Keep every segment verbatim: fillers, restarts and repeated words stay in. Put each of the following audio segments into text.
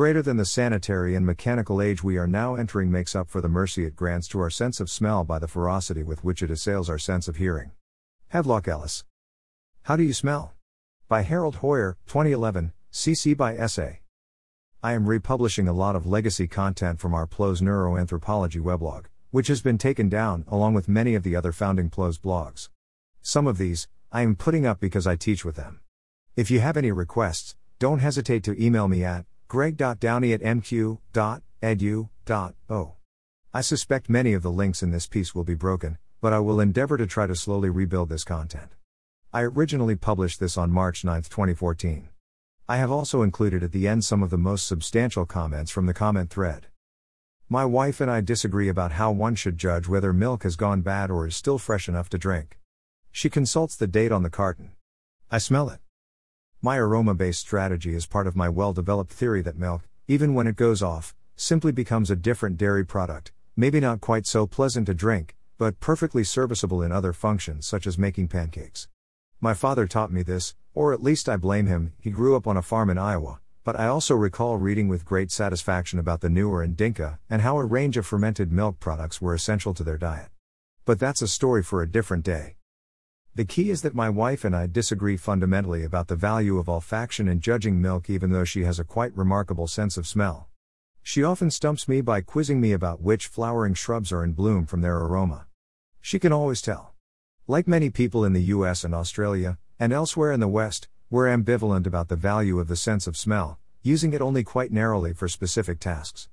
Greater than the sanitary and mechanical age we are now entering makes up for the mercy it grants to our sense of smell by the ferocity with which it assails our sense of hearing. Havelock Ellis. How Do You Smell? By Harold Hoyer, twenty eleven, C C by S A. I am republishing a lot of legacy content from our P L O S Neuroanthropology weblog, which has been taken down along with many of the other founding P L O S blogs. Some of these, I am putting up because I teach with them. If you have any requests, don't hesitate to email me at greg dot downey at m q dot e d u dot o. I suspect many of the links in this piece will be broken, but I will endeavor to try to slowly rebuild this content. I originally published this on March ninth, twenty fourteen. I have also included at the end some of the most substantial comments from the comment thread. My wife and I disagree about how one should judge whether milk has gone bad or is still fresh enough to drink. She consults the date on the carton. I smell it. My aroma-based strategy is part of my well-developed theory that milk, even when it goes off, simply becomes a different dairy product, maybe not quite so pleasant to drink, but perfectly serviceable in other functions such as making pancakes. My father taught me this, or at least I blame him. He grew up on a farm in Iowa, but I also recall reading with great satisfaction about the Nuer and Dinka, and how a range of fermented milk products were essential to their diet. But that's a story for a different day. The key is that my wife and I disagree fundamentally about the value of olfaction in judging milk, even though she has a quite remarkable sense of smell. She often stumps me by quizzing me about which flowering shrubs are in bloom from their aroma. She can always tell. Like many people in the U S and Australia, and elsewhere in the West, we're ambivalent about the value of the sense of smell, using it only quite narrowly for specific tasks.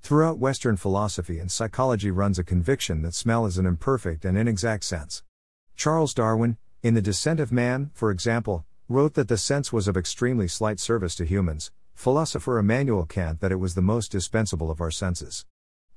Throughout Western philosophy and psychology runs a conviction that smell is an imperfect and inexact sense. Charles Darwin, in The Descent of Man, for example, wrote that the sense was of extremely slight service to humans, philosopher Immanuel Kant that it was the most dispensable of our senses.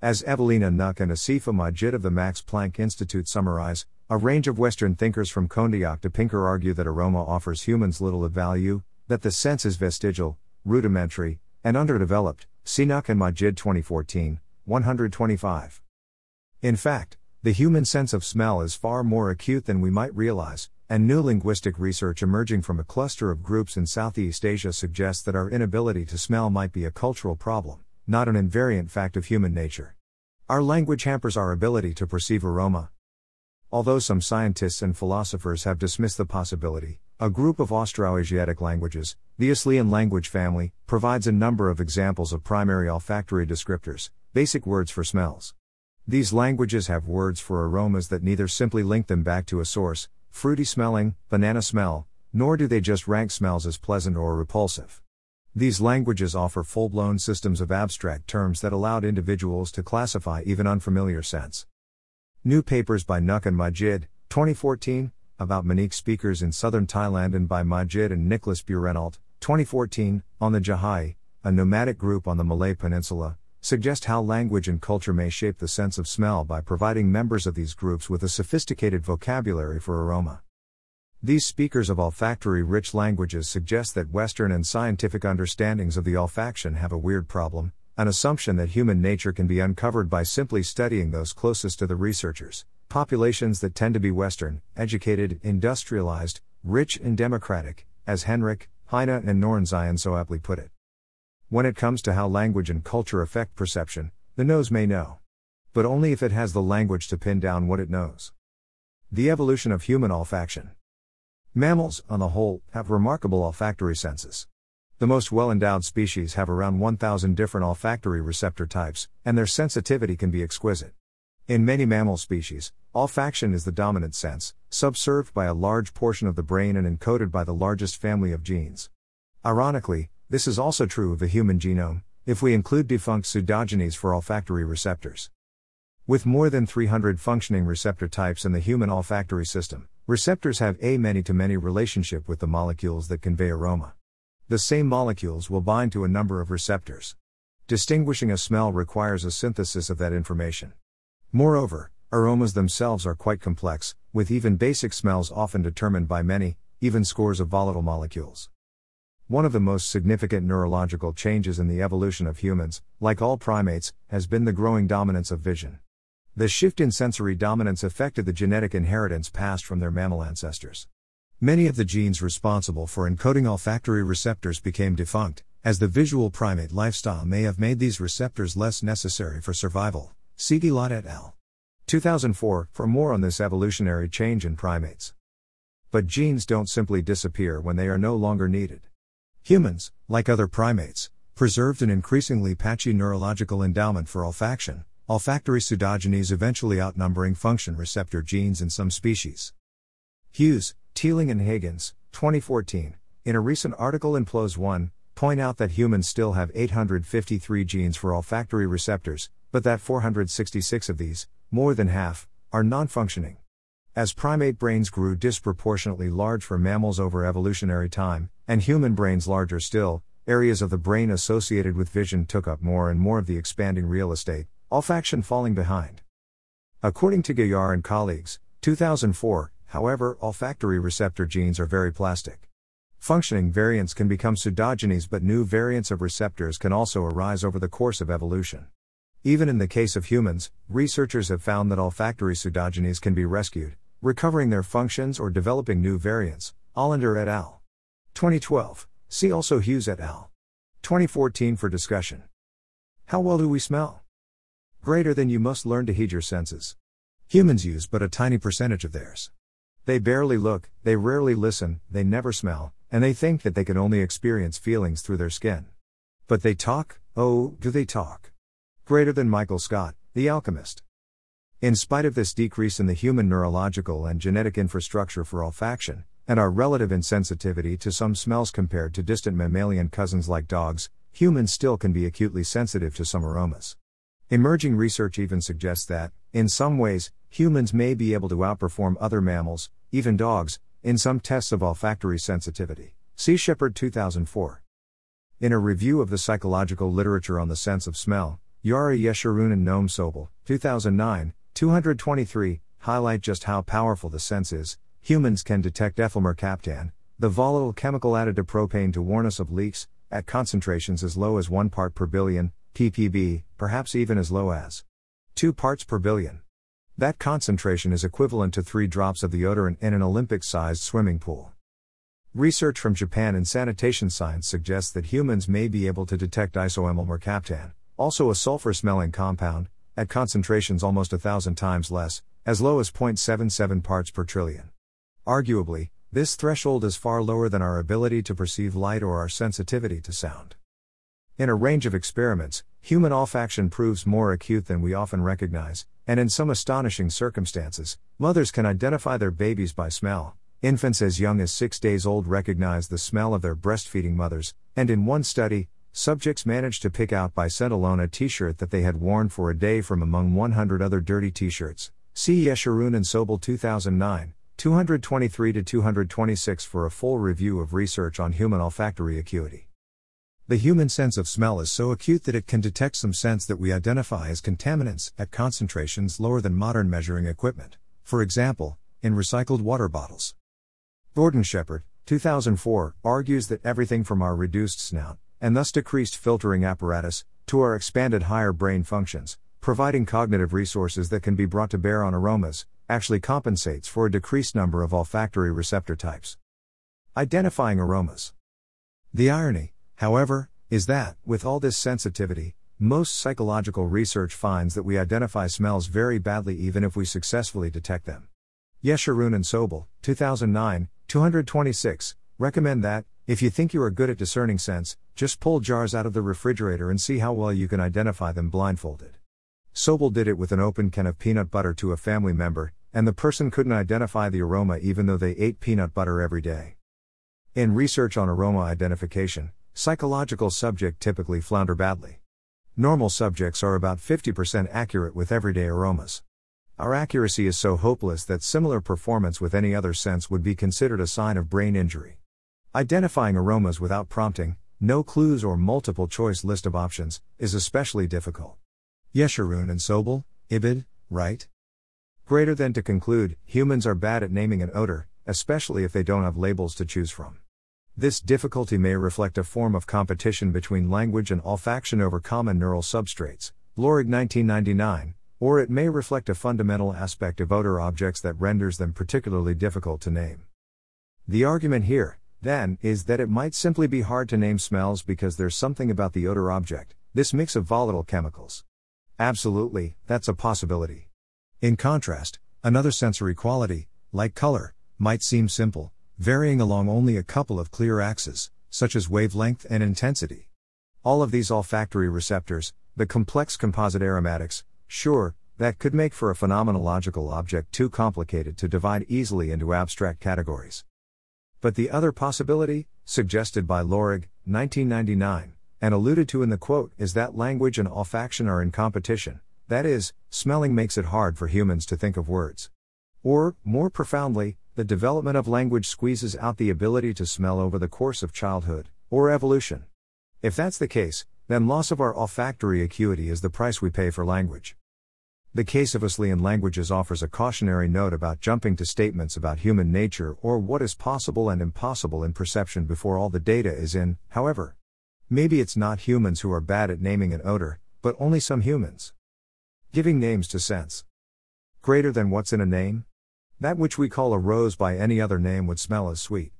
As Ewelina Wnuk and Asifa Majid of the Max Planck Institute summarize, a range of Western thinkers from Condillac to Pinker argue that aroma offers humans little of value, that the sense is vestigial, rudimentary, and underdeveloped, see Wnuk and Majid twenty fourteen, one hundred twenty-five. In fact, the human sense of smell is far more acute than we might realize, and new linguistic research emerging from a cluster of groups in Southeast Asia suggests that our inability to smell might be a cultural problem, not an invariant fact of human nature. Our language hampers our ability to perceive aroma. Although some scientists and philosophers have dismissed the possibility, a group of Austroasiatic languages, the Aslian language family, provides a number of examples of primary olfactory descriptors, basic words for smells. These languages have words for aromas that neither simply link them back to a source, fruity smelling, banana smell, nor do they just rank smells as pleasant or repulsive. These languages offer full-blown systems of abstract terms that allowed individuals to classify even unfamiliar scents. New papers by Wnuk and Majid, twenty fourteen, about Maniq speakers in southern Thailand, and by Majid and Nicholas Burenalt, twenty fourteen, on the Jahai, a nomadic group on the Malay Peninsula, suggest how language and culture may shape the sense of smell by providing members of these groups with a sophisticated vocabulary for aroma. These speakers of olfactory-rich languages suggest that Western and scientific understandings of the olfaction have a weird problem, an assumption that human nature can be uncovered by simply studying those closest to the researchers, populations that tend to be Western, educated, industrialized, rich and democratic, as Henrich, Heine and Norenzayan so aptly put it. When it comes to how language and culture affect perception, the nose may know. But only if it has the language to pin down what it knows. The evolution of human olfaction. Mammals, on the whole, have remarkable olfactory senses. The most well-endowed species have around one thousand different olfactory receptor types, and their sensitivity can be exquisite. In many mammal species, olfaction is the dominant sense, subserved by a large portion of the brain and encoded by the largest family of genes. Ironically, this is also true of the human genome, if we include defunct pseudogenes for olfactory receptors. With more than three hundred functioning receptor types in the human olfactory system, receptors have a many-to-many relationship with the molecules that convey aroma. The same molecules will bind to a number of receptors. Distinguishing a smell requires a synthesis of that information. Moreover, aromas themselves are quite complex, with even basic smells often determined by many, even scores of volatile molecules. One of the most significant neurological changes in the evolution of humans, like all primates, has been the growing dominance of vision. The shift in sensory dominance affected the genetic inheritance passed from their mammal ancestors. Many of the genes responsible for encoding olfactory receptors became defunct, As the visual primate lifestyle may have made these receptors less necessary for survival, see Gilad et al. two thousand four for more on this evolutionary change in primates. But genes don't simply disappear when they are no longer needed. Humans, like other primates, preserved an increasingly patchy neurological endowment for olfaction, olfactory pseudogenes eventually outnumbering function receptor genes in some species. Hughes, Teeling and Higgins, twenty fourteen, in a recent article in PLOS one, point out that humans still have eight hundred fifty-three genes for olfactory receptors, but that four hundred sixty-six of these, more than half, are non-functioning. As primate brains grew disproportionately large for mammals over evolutionary time, and human brains larger still, areas of the brain associated with vision took up more and more of the expanding real estate, olfaction falling behind. According to Gayar and colleagues, two thousand four, however, olfactory receptor genes are very plastic. Functioning variants can become pseudogenes, but new variants of receptors can also arise over the course of evolution. Even in the case of humans, researchers have found that olfactory pseudogenes can be rescued, recovering their functions or developing new variants, Allender et al. twenty twelve, see also Hughes et al. twenty fourteen for discussion. How well do we smell? Greater than you must learn to heed your senses. Humans use but a tiny percentage of theirs. They barely look, they rarely listen, they never smell, and they think that they can only experience feelings through their skin. But they talk, oh, do they talk. Greater than Michael Scott, The Alchemist. In spite of this decrease in the human neurological and genetic infrastructure for olfaction, and our relative insensitivity to some smells compared to distant mammalian cousins like dogs, humans still can be acutely sensitive to some aromas. Emerging research even suggests that, in some ways, humans may be able to outperform other mammals, even dogs, in some tests of olfactory sensitivity. See Shepherd two thousand four. In a review of the psychological literature on the sense of smell, Yara Yeshurun and Noam Sobel, two thousand nine, two hundred twenty-three, highlight just how powerful the sense is. Humans can detect ethyl mercaptan, the volatile chemical added to propane to warn us of leaks, at concentrations as low as one part per billion, ppb, perhaps even as low as two parts per billion. That concentration is equivalent to three drops of the odorant in an Olympic-sized swimming pool. Research from Japan in sanitation science suggests that humans may be able to detect isoamyl mercaptan, also a sulfur-smelling compound, at concentrations almost a thousand times less, as low as zero point seven seven parts per trillion. Arguably, this threshold is far lower than our ability to perceive light or our sensitivity to sound. In a range of experiments, human olfaction proves more acute than we often recognize, and in some astonishing circumstances, mothers can identify their babies by smell. Infants as young as six days old recognize the smell of their breastfeeding mothers, and in one study, subjects managed to pick out by scent alone a t-shirt that they had worn for a day from among one hundred other dirty t-shirts. See Yeshurun and Sobel two thousand nine, two hundred twenty-three to two hundred twenty-six for a full review of research on human olfactory acuity. The human sense of smell is so acute that it can detect some scents that we identify as contaminants at concentrations lower than modern measuring equipment, for example, in recycled water bottles. Gordon Shepherd, two thousand four, argues that everything from our reduced snout, and thus decreased filtering apparatus, to our expanded higher brain functions, providing cognitive resources that can be brought to bear on aromas, actually compensates for a decreased number of olfactory receptor types. Identifying aromas. The irony, however, is that, with all this sensitivity, most psychological research finds that we identify smells very badly even if we successfully detect them. Yeshurun and Sobel, two thousand nine, two hundred twenty-six, recommend that, if you think you are good at discerning scents, just pull jars out of the refrigerator and see how well you can identify them blindfolded. Sobel did it with an open can of peanut butter to a family member, and the person couldn't identify the aroma even though they ate peanut butter every day. In research on aroma identification, psychological subjects typically flounder badly. Normal subjects are about fifty percent accurate with everyday aromas. Our accuracy is so hopeless that similar performance with any other sense would be considered a sign of brain injury. Identifying aromas without prompting, no clues or multiple choice list of options, is especially difficult. Yeshurun and Sobel, Ibid, right? Greater than to conclude, humans are bad at naming an odor, especially if they don't have labels to choose from. This difficulty may reflect a form of competition between language and olfaction over common neural substrates, Lorig nineteen ninety-nine, or it may reflect a fundamental aspect of odor objects that renders them particularly difficult to name. The argument here, then, is that it might simply be hard to name smells because there's something about the odor object, this mix of volatile chemicals. Absolutely, that's a possibility. In contrast, another sensory quality, like color, might seem simple, varying along only a couple of clear axes, such as wavelength and intensity. All of these olfactory receptors, the complex composite aromatics, sure, that could make for a phenomenological object too complicated to divide easily into abstract categories. But the other possibility, suggested by Lorig, nineteen ninety-nine, and alluded to in the quote, is that language and olfaction are in competition, that is, smelling makes it hard for humans to think of words. Or, more profoundly, the development of language squeezes out the ability to smell over the course of childhood, or evolution. If that's the case, then loss of our olfactory acuity is the price we pay for language. The case of Aslian languages offers a cautionary note about jumping to statements about human nature or what is possible and impossible in perception before all the data is in, however. Maybe it's not humans who are bad at naming an odor, but only some humans. Giving names to scents. Greater than what's in a name? That which we call a rose by any other name would smell as sweet.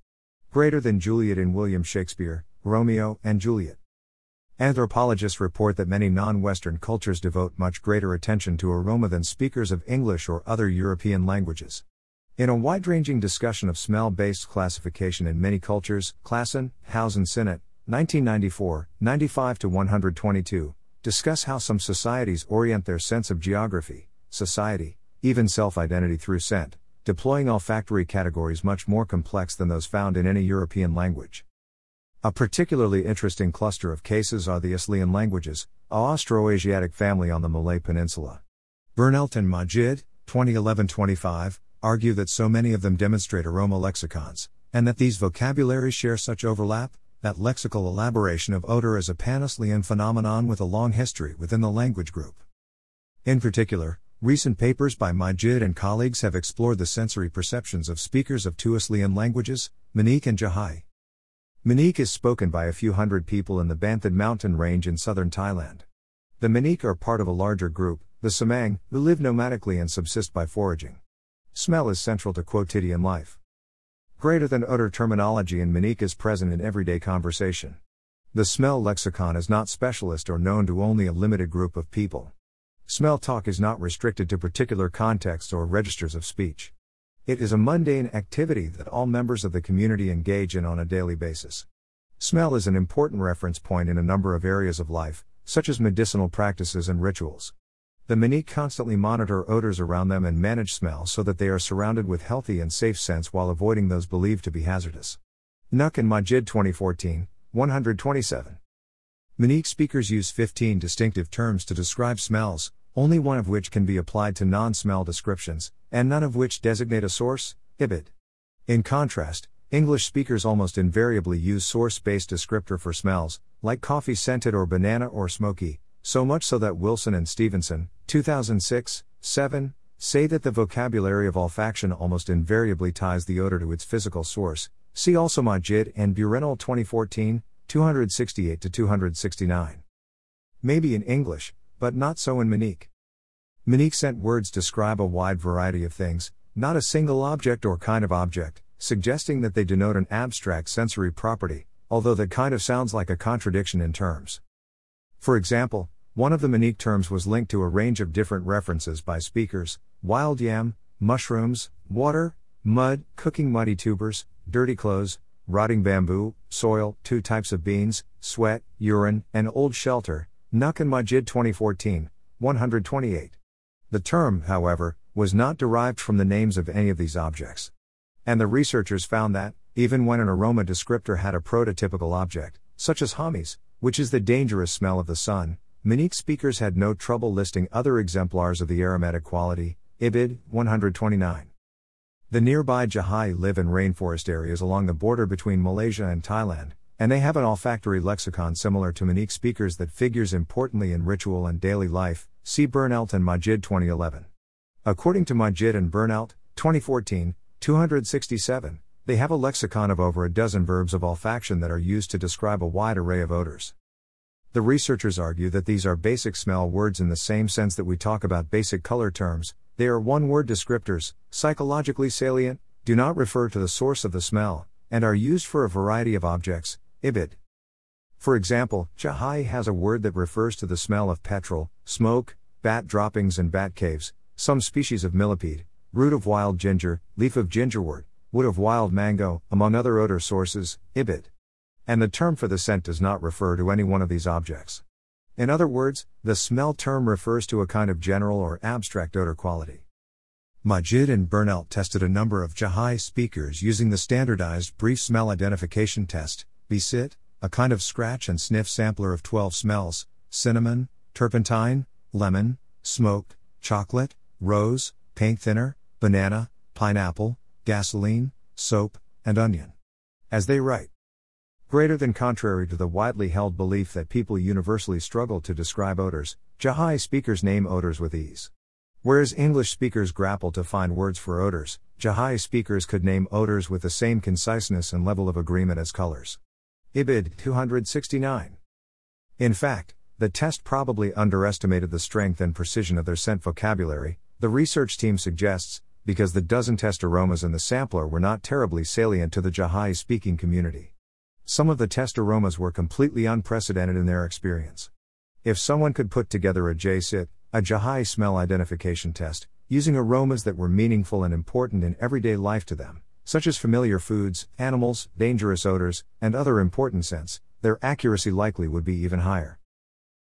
Greater than Juliet in William Shakespeare, Romeo and Juliet. Anthropologists report that many non-Western cultures devote much greater attention to aroma than speakers of English or other European languages. In a wide-ranging discussion of smell-based classification in many cultures, Classen, Hausen, Sinnott, nineteen ninety-four, ninety-five to one hundred twenty-two, discuss how some societies orient their sense of geography, society, even self-identity through scent, deploying olfactory categories much more complex than those found in any European language. A particularly interesting cluster of cases are the Aslian languages, an Austroasiatic family on the Malay Peninsula. Bernelt and Majid, twenty eleven to twenty-five, argue that so many of them demonstrate aroma lexicons, and that these vocabularies share such overlap, that lexical elaboration of odor is a pan-Aslian phenomenon with a long history within the language group. In particular, recent papers by Majid and colleagues have explored the sensory perceptions of speakers of two Aslian languages, Maniq and Jahai. Maniq is spoken by a few hundred people in the Bantad mountain range in southern Thailand. The Maniq are part of a larger group, the Semang, who live nomadically and subsist by foraging. Smell is central to quotidian life. Greater than odor terminology in Maniq is present in everyday conversation. The smell lexicon is not specialist or known to only a limited group of people. Smell talk is not restricted to particular contexts or registers of speech. It is a mundane activity that all members of the community engage in on a daily basis. Smell is an important reference point in a number of areas of life, such as medicinal practices and rituals. The Maniq constantly monitor odors around them and manage smell so that they are surrounded with healthy and safe scents while avoiding those believed to be hazardous. Wnuk and Majid twenty fourteen, one hundred twenty-seven. Maniq speakers use fifteen distinctive terms to describe smells, only one of which can be applied to non-smell descriptions, and none of which designate a source, ibid. In contrast, English speakers almost invariably use source-based descriptor for smells, like coffee-scented or banana or smoky, so much so that Wilson and Stevenson, two thousand six, seven, say that the vocabulary of olfaction almost invariably ties the odor to its physical source, see also Majid and Burenal twenty fourteen, two hundred sixty-eight to two hundred sixty-nine. Maybe in English, but not so in Maniq. Maniq scent words describe a wide variety of things, not a single object or kind of object, suggesting that they denote an abstract sensory property, although that kind of sounds like a contradiction in terms. For example, one of the Maniq terms was linked to a range of different references by speakers: wild yam, mushrooms, water, mud, cooking muddy tubers, dirty clothes, rotting bamboo, soil, two types of beans, sweat, urine, and old shelter, Wnuk and Majid twenty fourteen, one hundred twenty-eight. The term, however, was not derived from the names of any of these objects. And the researchers found that, even when an aroma descriptor had a prototypical object, such as hamis, which is the dangerous smell of the sun, Maniq speakers had no trouble listing other exemplars of the aromatic quality, ibid. one hundred twenty-nine. The nearby Jahai live in rainforest areas along the border between Malaysia and Thailand, and they have an olfactory lexicon similar to Maniq speakers that figures importantly in ritual and daily life, see Bernelt and Majid twenty eleven. According to Majid and Bernelt, twenty fourteen, two hundred sixty-seven, they have a lexicon of over a dozen verbs of olfaction that are used to describe a wide array of odors. The researchers argue that these are basic smell words in the same sense that we talk about basic color terms. They are one-word descriptors, psychologically salient, do not refer to the source of the smell, and are used for a variety of objects, ibid. For example, Jahai has a word that refers to the smell of petrol, smoke, bat droppings and bat caves, some species of millipede, root of wild ginger, leaf of gingerwort, wood of wild mango, among other odor sources, ibid. And the term for the scent does not refer to any one of these objects. In other words, the smell term refers to a kind of general or abstract odor quality. Majid and Bernelt tested a number of Jahai speakers using the standardized brief smell identification test, B S I T, a kind of scratch and sniff sampler of twelve smells, cinnamon, turpentine, lemon, smoked, chocolate, rose, paint thinner, banana, pineapple, gasoline, soap, and onion. As they write, greater than contrary to the widely held belief that people universally struggle to describe odors, Jahai speakers name odors with ease. Whereas English speakers grapple to find words for odors, Jahai speakers could name odors with the same conciseness and level of agreement as colors. Ibid. two sixty-nine. In fact, the test probably underestimated the strength and precision of their scent vocabulary, the research team suggests, because the dozen test aromas in the sampler were not terribly salient to the Jahai-speaking community. Some of the test aromas were completely unprecedented in their experience. If someone could put together a J S I T, a Jahai smell identification test, using aromas that were meaningful and important in everyday life to them, such as familiar foods, animals, dangerous odors, and other important scents, their accuracy likely would be even higher.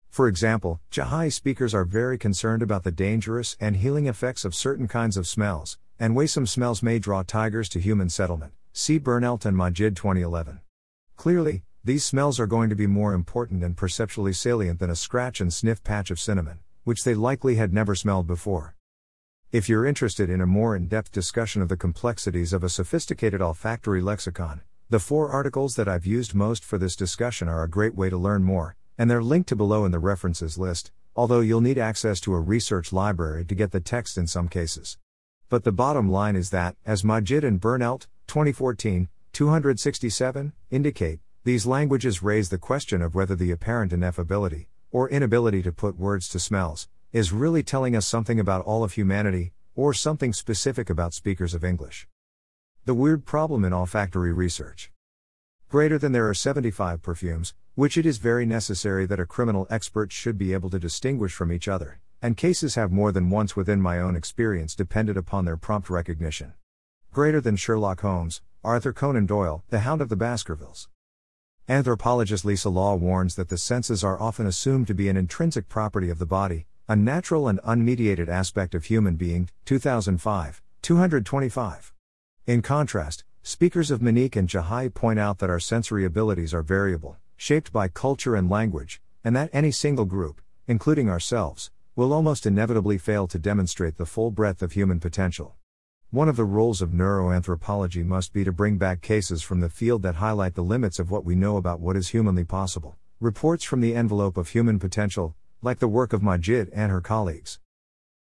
For example, Jahai speakers are very concerned about the dangerous and healing effects of certain kinds of smells, and way some smells may draw tigers to human settlement, see Bernelt and Majid twenty eleven. Clearly, these smells are going to be more important and perceptually salient than a scratch and sniff patch of cinnamon, which they likely had never smelled before. If you're interested in a more in-depth discussion of the complexities of a sophisticated olfactory lexicon, the four articles that I've used most for this discussion are a great way to learn more, and they're linked to below in the references list, although you'll need access to a research library to get the text in some cases. But the bottom line is that, as Majid and Bernelt, twenty fourteen, two sixty-seven, indicate, these languages raise the question of whether the apparent ineffability, or inability to put words to smells, is really telling us something about all of humanity, or something specific about speakers of English. The weird problem in olfactory research. Greater than there are seventy-five perfumes, which it is very necessary that a criminal expert should be able to distinguish from each other, and cases have more than once within my own experience depended upon their prompt recognition. Greater than Sherlock Holmes, Arthur Conan Doyle, The Hound of the Baskervilles. Anthropologist Lisa Law warns that the senses are often assumed to be an intrinsic property of the body, a natural and unmediated aspect of human being, two thousand five, two twenty-five. In contrast, speakers of Maniq and Jahai point out that our sensory abilities are variable, shaped by culture and language, and that any single group, including ourselves, will almost inevitably fail to demonstrate the full breadth of human potential. One of the roles of neuroanthropology must be to bring back cases from the field that highlight the limits of what we know about what is humanly possible, reports from the envelope of human potential, like the work of Majid and her colleagues.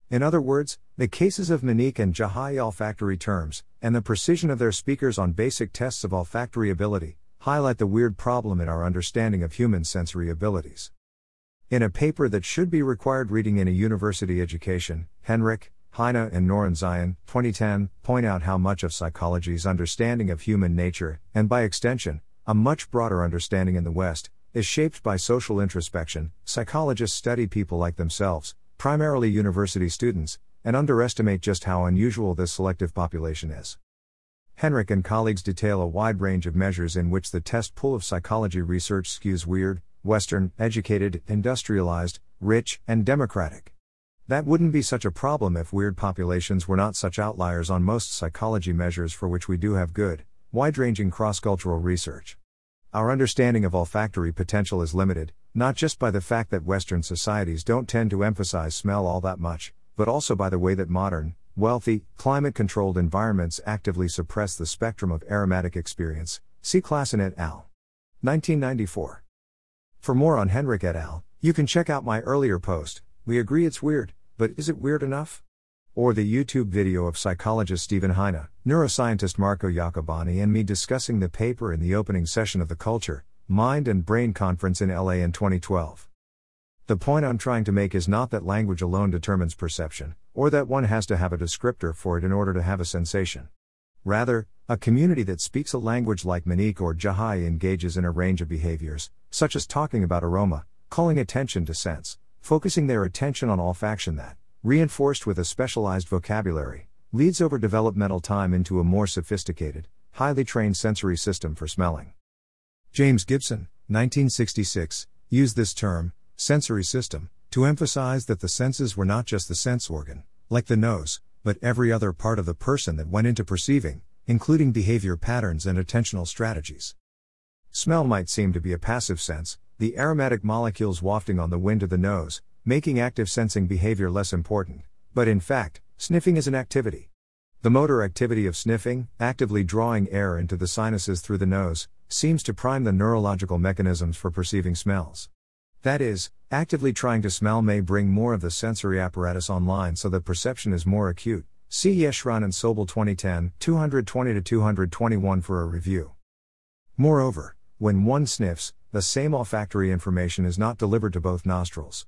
In other words, the cases of Maniq and Jahai olfactory terms, and the precision of their speakers on basic tests of olfactory ability, highlight the weird problem in our understanding of human sensory abilities. In a paper that should be required reading in a university education, Henrich, Heine and Norenzayan, twenty ten, point out how much of psychology's understanding of human nature, and by extension, a much broader understanding in the West, is shaped by social introspection. Psychologists study people like themselves, primarily university students, and underestimate just how unusual this selective population is. Henrich and colleagues detail a wide range of measures in which the test pool of psychology research skews weird, Western, educated, industrialized, rich, and democratic. That wouldn't be such a problem if weird populations were not such outliers on most psychology measures for which we do have good, wide-ranging cross-cultural research. Our understanding of olfactory potential is limited, not just by the fact that Western societies don't tend to emphasize smell all that much, but also by the way that modern, wealthy, climate-controlled environments actively suppress the spectrum of aromatic experience, see Classen et al. nineteen ninety-four. For more on Henrich et al., you can check out my earlier post, "We agree it's weird, but is it weird enough?" or the YouTube video of psychologist Stephen Heine, neuroscientist Marco Iacobani and me discussing the paper in the opening session of the Culture, Mind and Brain Conference in L A in twenty twelve. The point I'm trying to make is not that language alone determines perception, or that one has to have a descriptor for it in order to have a sensation. Rather, a community that speaks a language like Maniq or Jahai engages in a range of behaviors, such as talking about aroma, calling attention to sense, focusing their attention on olfaction that, reinforced with a specialized vocabulary, leads over developmental time into a more sophisticated, highly trained sensory system for smelling. James Gibson, nineteen sixty-six, used this term, sensory system, to emphasize that the senses were not just the sense organ, like the nose, but every other part of the person that went into perceiving, including behavior patterns and attentional strategies. Smell might seem to be a passive sense, the aromatic molecules wafting on the wind of the nose, making active sensing behavior less important, but in fact, sniffing is an activity. The motor activity of sniffing, actively drawing air into the sinuses through the nose, seems to prime the neurological mechanisms for perceiving smells. That is, actively trying to smell may bring more of the sensory apparatus online so that perception is more acute. See Yeshran and Sobel twenty ten, two twenty to two twenty-one for a review. Moreover, when one sniffs, the same olfactory information is not delivered to both nostrils.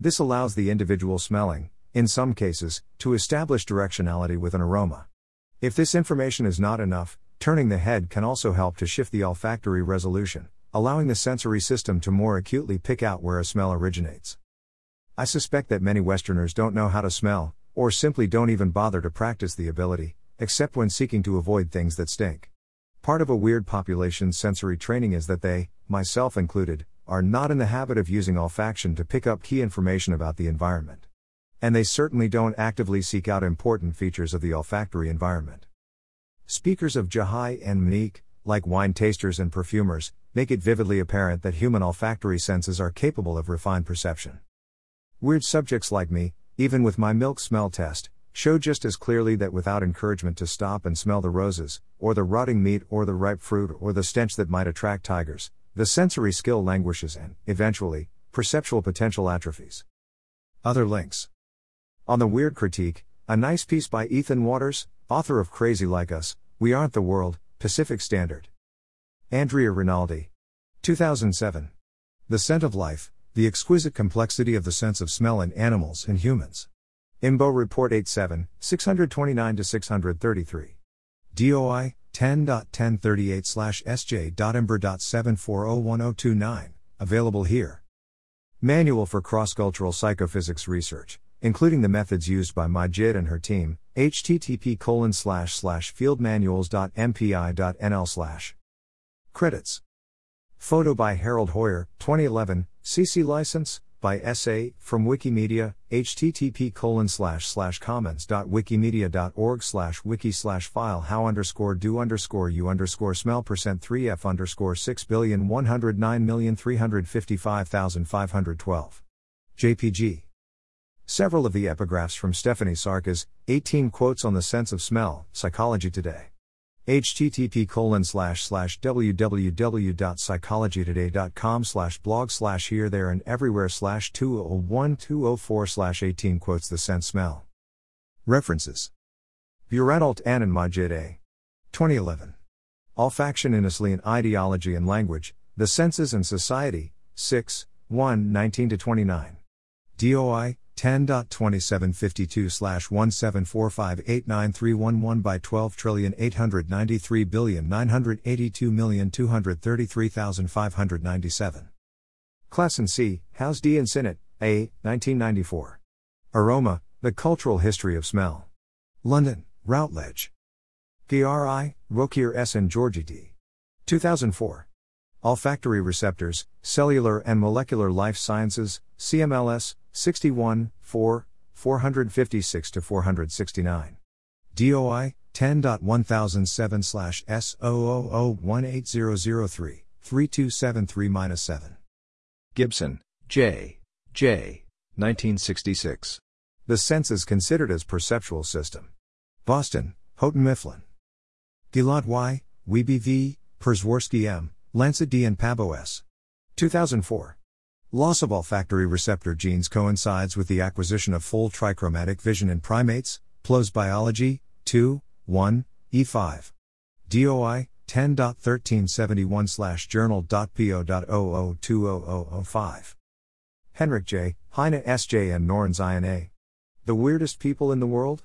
This allows the individual smelling, in some cases, to establish directionality with an aroma. If this information is not enough, turning the head can also help to shift the olfactory resolution, allowing the sensory system to more acutely pick out where a smell originates. I suspect that many Westerners don't know how to smell, or simply don't even bother to practice the ability, except when seeking to avoid things that stink. Part of a weird population's sensory training is that they, myself included, are not in the habit of using olfaction to pick up key information about the environment. And they certainly don't actively seek out important features of the olfactory environment. Speakers of Jahai and Maniq, like wine tasters and perfumers, make it vividly apparent that human olfactory senses are capable of refined perception. Weird subjects like me, even with my milk smell test, show just as clearly that without encouragement to stop and smell the roses, or the rotting meat or the ripe fruit or the stench that might attract tigers, the sensory skill languishes and, eventually, perceptual potential atrophies. Other links. On the weird critique, a nice piece by Ethan Waters, author of Crazy Like Us, We Aren't the World, Pacific Standard. Andrea Rinaldi. two thousand seven. The Scent of Life, The Exquisite Complexity of the Sense of Smell in Animals and Humans. Imbo Report eighty-seven, six twenty-nine to six thirty-three. D O I, ten point ten thirty-eight slash S J dot ember dot seven four zero one zero two nine, available here. Manual for Cross-Cultural Psychophysics Research, including the methods used by Majid and her team, H T T P colon slash slash field manuals dot M P I dot N L slash. Credits. Photo by Harold Hoyer, twenty eleven, C C license, by essay, from Wikimedia, H T T P colon slash slash commons dot wikimedia dot org slash wiki slash file how underscore do underscore u underscore smell percent three f underscore six billion one hundred nine million three hundred fifty-five thousand five hundred twelve. J P G. Several of the epigraphs from Stephanie Sarka's eighteen Quotes on the Sense of Smell, Psychology Today. H T T P colon slash slash www dot psychology today dot com slash blog slash here there and everywhere slash two oh one two oh four slash eighteen quotes the sense smell. References. Burenalt Ann and Majid A. twenty eleven. Olfaction in Aslian Ideology and Language, The Senses and Society, six, one, nineteen to twenty-nine. D O I, ten point two seven five two slash one seven four five eight nine three one one by twelve eight nine three nine eight two nine eight two two three three five nine seven. Classen C., House D. and Sinnott, A., nineteen ninety-four. Aroma, The Cultural History of Smell. London, Routledge. G R I, Rokier S. and Georgie D. two thousand four. Olfactory Receptors, Cellular and Molecular Life Sciences, C M L S, sixty-one, four, four fifty-six to four sixty-nine. D O I, ten point one thousand seven slash S zero zero zero one eight zero zero three three two seven three dash seven. Gibson, J. J. nineteen sixty-six. The Sense is Considered as Perceptual System. Boston, Houghton Mifflin. Gilad Y., Wiebe V., Persworski M., Lancet D. and Pabbo S. two thousand four. Loss of olfactory receptor genes coincides with the acquisition of full trichromatic vision in primates, PLOS Biology, two, one, E five. D O I, ten point one three seven one slash journal dot p o dot zero zero two zero zero zero five. Henrich J., Heine S J and Norenzayan A. The Weirdest People in the World?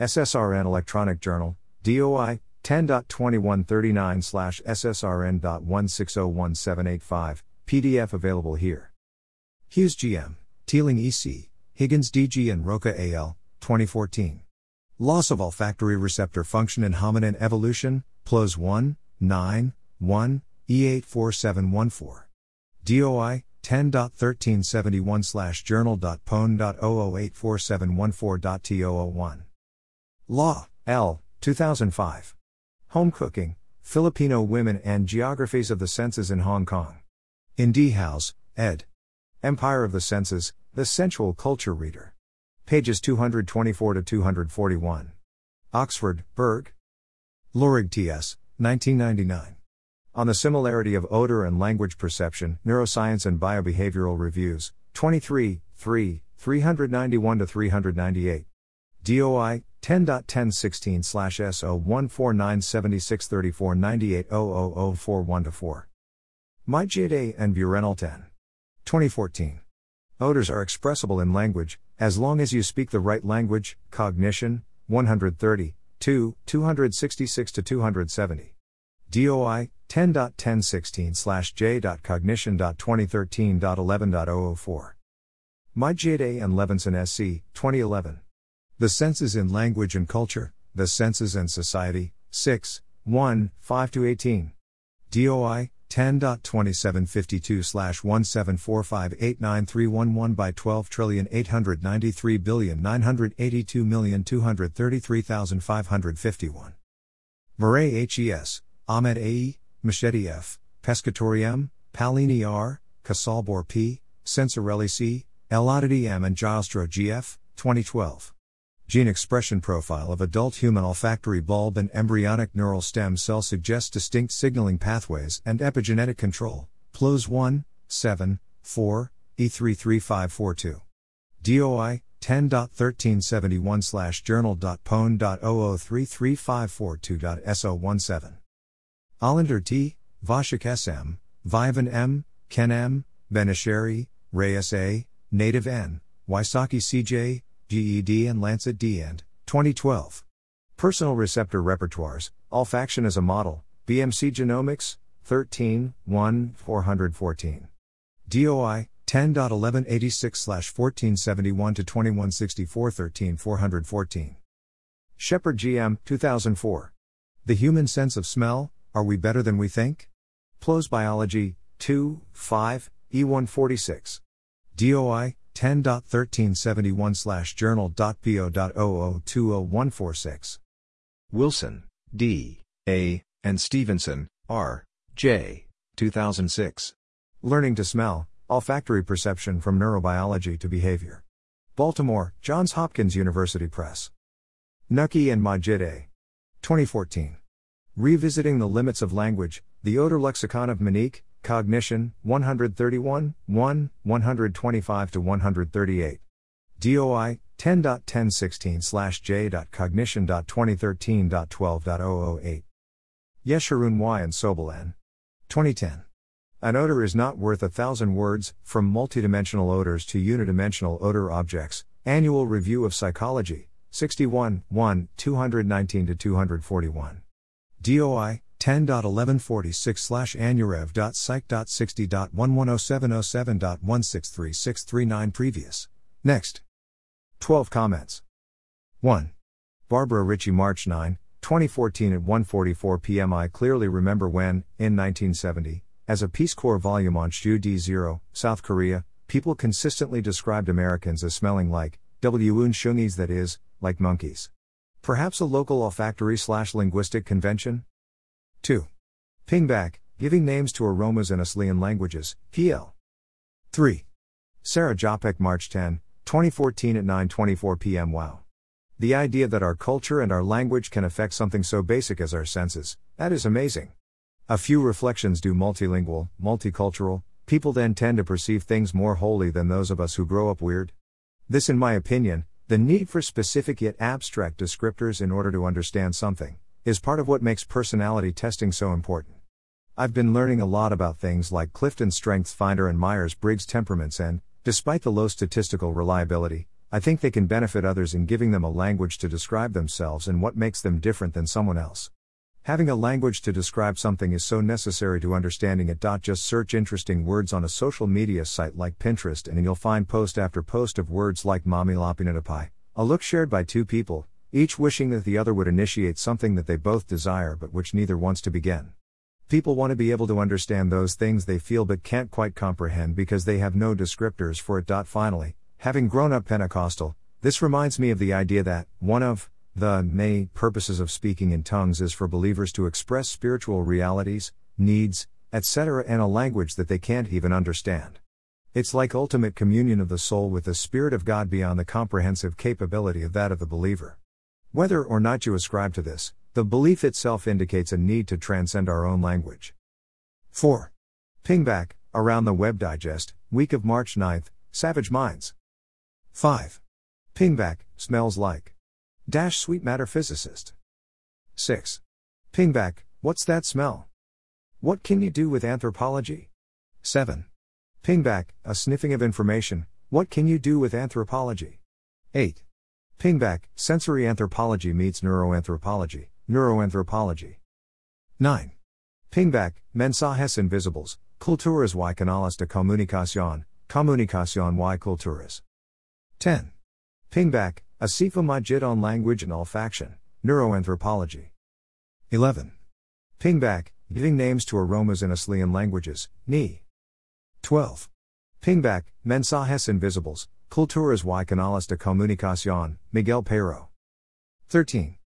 S S R N Electronic Journal, D O I, ten point twenty-one thirty-nine slash S S R N dot one six zero one seven eight five, P D F available here. Hughes G M, Teeling E C, Higgins D G and Roca A L, twenty fourteen. Loss of olfactory receptor function in hominin evolution, P L O S one, nine, one, E eight four seven one four. D O I, ten point thirteen seventy-one slash journal dot pone dot zero zero eight four seven one four dot T zero zero one. Law, L, two thousand five. Home Cooking, Filipino Women and Geographies of the Senses in Hong Kong. In D. House, ed. Empire of the Senses, The Sensual Culture Reader. Pages two twenty-four to two forty-one. Oxford, Berg. Lorig T S, nineteen ninety-nine. On the Similarity of Odor and Language Perception, Neuroscience and Biobehavioral Reviews, twenty-three, three, three ninety-one to three ninety-eight. D O I, ten point ten sixteen slash S zero one four nine seven six three four nine eight zero zero zero four one to four. Majid and Burenal ten. twenty fourteen. Odors are expressible in language, as long as you speak the right language, Cognition, one thirty, two, two sixty-six to two seventy. D O I, ten point ten sixteen slash J dot cognition dot twenty thirteen dot eleven dot zero zero four. Majid and Levinson S C, twenty eleven. The Senses in Language and Culture, The Senses and Society, six, one, five to eighteen. D O I, ten point twenty-seven fifty-two slash one seven four five eight nine three one one by twelve trillion eight hundred ninety-three billion nine hundred eighty-two million two hundred thirty-three thousand five hundred fifty-one. Murray H E S, Ahmed A E, Machete F, Pescatori M, Palini R, Casalbor P, Sensorelli C, Elodity M and Giostro G F, twenty twelve. Gene expression profile of adult human olfactory bulb and embryonic neural stem cell suggests distinct signaling pathways and epigenetic control, P L O S one, seven, four, E three three five four two. D O I, ten point thirteen seventy-one slash journal dot pone dot zero zero three three five four two dot S zero one seven. Allender T, Vashik S M, Vivan M, Ken M, Benisheri, Reyes A, Native N, Wysocki C J, G E D and Lancet D. and twenty twelve. Personal Receptor Repertoires, Olfaction as a Model, B M C Genomics, thirteen, one, four fourteen. D O I, ten point eleven eighty-six slash fourteen seventy-one to twenty-one sixty-four thirteen four fourteen. Shepherd G M, two thousand four. The Human Sense of Smell, Are We Better Than We Think? P L O S Biology, two, five, E one forty-six. D O I, ten point thirteen seventy-one slash journal dot p o dot zero zero two zero one four six. Wilson, D. A. and Stevenson, R. J. two thousand six. Learning to Smell, Olfactory Perception from Neurobiology to Behavior. Baltimore, Johns Hopkins University Press. Nucky and Majid A. twenty fourteen. Revisiting the Limits of Language, The Odor Lexicon of Maniq, Cognition, one thirty-one, one, one twenty-five to one thirty-eight. D O I, ten point ten sixteen slash J dot cognition dot twenty thirteen dot twelve dot zero zero eight. Yeshurun Y and Sobel N. twenty ten. An odor is not worth a thousand words, from multidimensional odors to unidimensional odor objects, Annual Review of Psychology, sixty-one, one, two nineteen to two forty-one. D O I, ten point eleven forty-six slash anurev dot psych dot sixty dot one one zero seven zero seven dot one six three six three nine previous. Next. twelve comments. one. Barbara Ritchie, March ninth, twenty fourteen at one forty-four p m I clearly remember when, in nineteen seventy, as a Peace Corps volume on Shu D zero, South Korea, people consistently described Americans as smelling like, Wun Shungis, that is, like monkeys. Perhaps a local olfactory slash linguistic convention? two. Pingback, Giving Names to Aromas in Aslian Languages, P L three. Sarah Jopek, March tenth, twenty fourteen at nine twenty-four p m Wow. The idea that our culture and our language can affect something so basic as our senses, that is amazing. A few reflections do multilingual, multicultural, people then tend to perceive things more wholly than those of us who grow up weird. This, in my opinion, the need for specific yet abstract descriptors in order to understand something, is part of what makes personality testing so important. I've been learning a lot about things like Clifton's Strengths Finder and Myers-Briggs temperaments and, despite the low statistical reliability, I think they can benefit others in giving them a language to describe themselves and what makes them different than someone else. Having a language to describe something is so necessary to understanding it. Just search interesting words on a social media site like Pinterest and you'll find post after post of words like mamilapinatapai, a look shared by two people, each wishing that the other would initiate something that they both desire but which neither wants to begin. People want to be able to understand those things they feel but can't quite comprehend because they have no descriptors for it. Finally, having grown up Pentecostal, this reminds me of the idea that one of the many purposes of speaking in tongues is for believers to express spiritual realities, needs, et cetera in a language that they can't even understand. It's like ultimate communion of the soul with the Spirit of God beyond the comprehensive capability of that of the believer. Whether or not you ascribe to this, the belief itself indicates a need to transcend our own language. four. Pingback, Around the Web Digest, week of March ninth, Savage Minds. five. Pingback, Smells Like Dash Sweet Matter Physicist. six. Pingback, What's That Smell? What Can You Do with Anthropology? seven. Pingback, A Sniffing of Information, What Can You Do with Anthropology? eight. Pingback, Sensory Anthropology Meets Neuroanthropology, Neuroanthropology. nine. Pingback, Mensajes Invisibles, Culturas y Canales de Comunicación, Comunicación y Culturas. ten. Pingback, Asifa Majid on Language and Olfaction, Neuroanthropology. eleven. Pingback, Giving Names to Aromas in Aslian Languages, N I. twelve. Pingback, Mensajes Invisibles, Culturas y Canales de Comunicación, Miguel Pero. thirteen.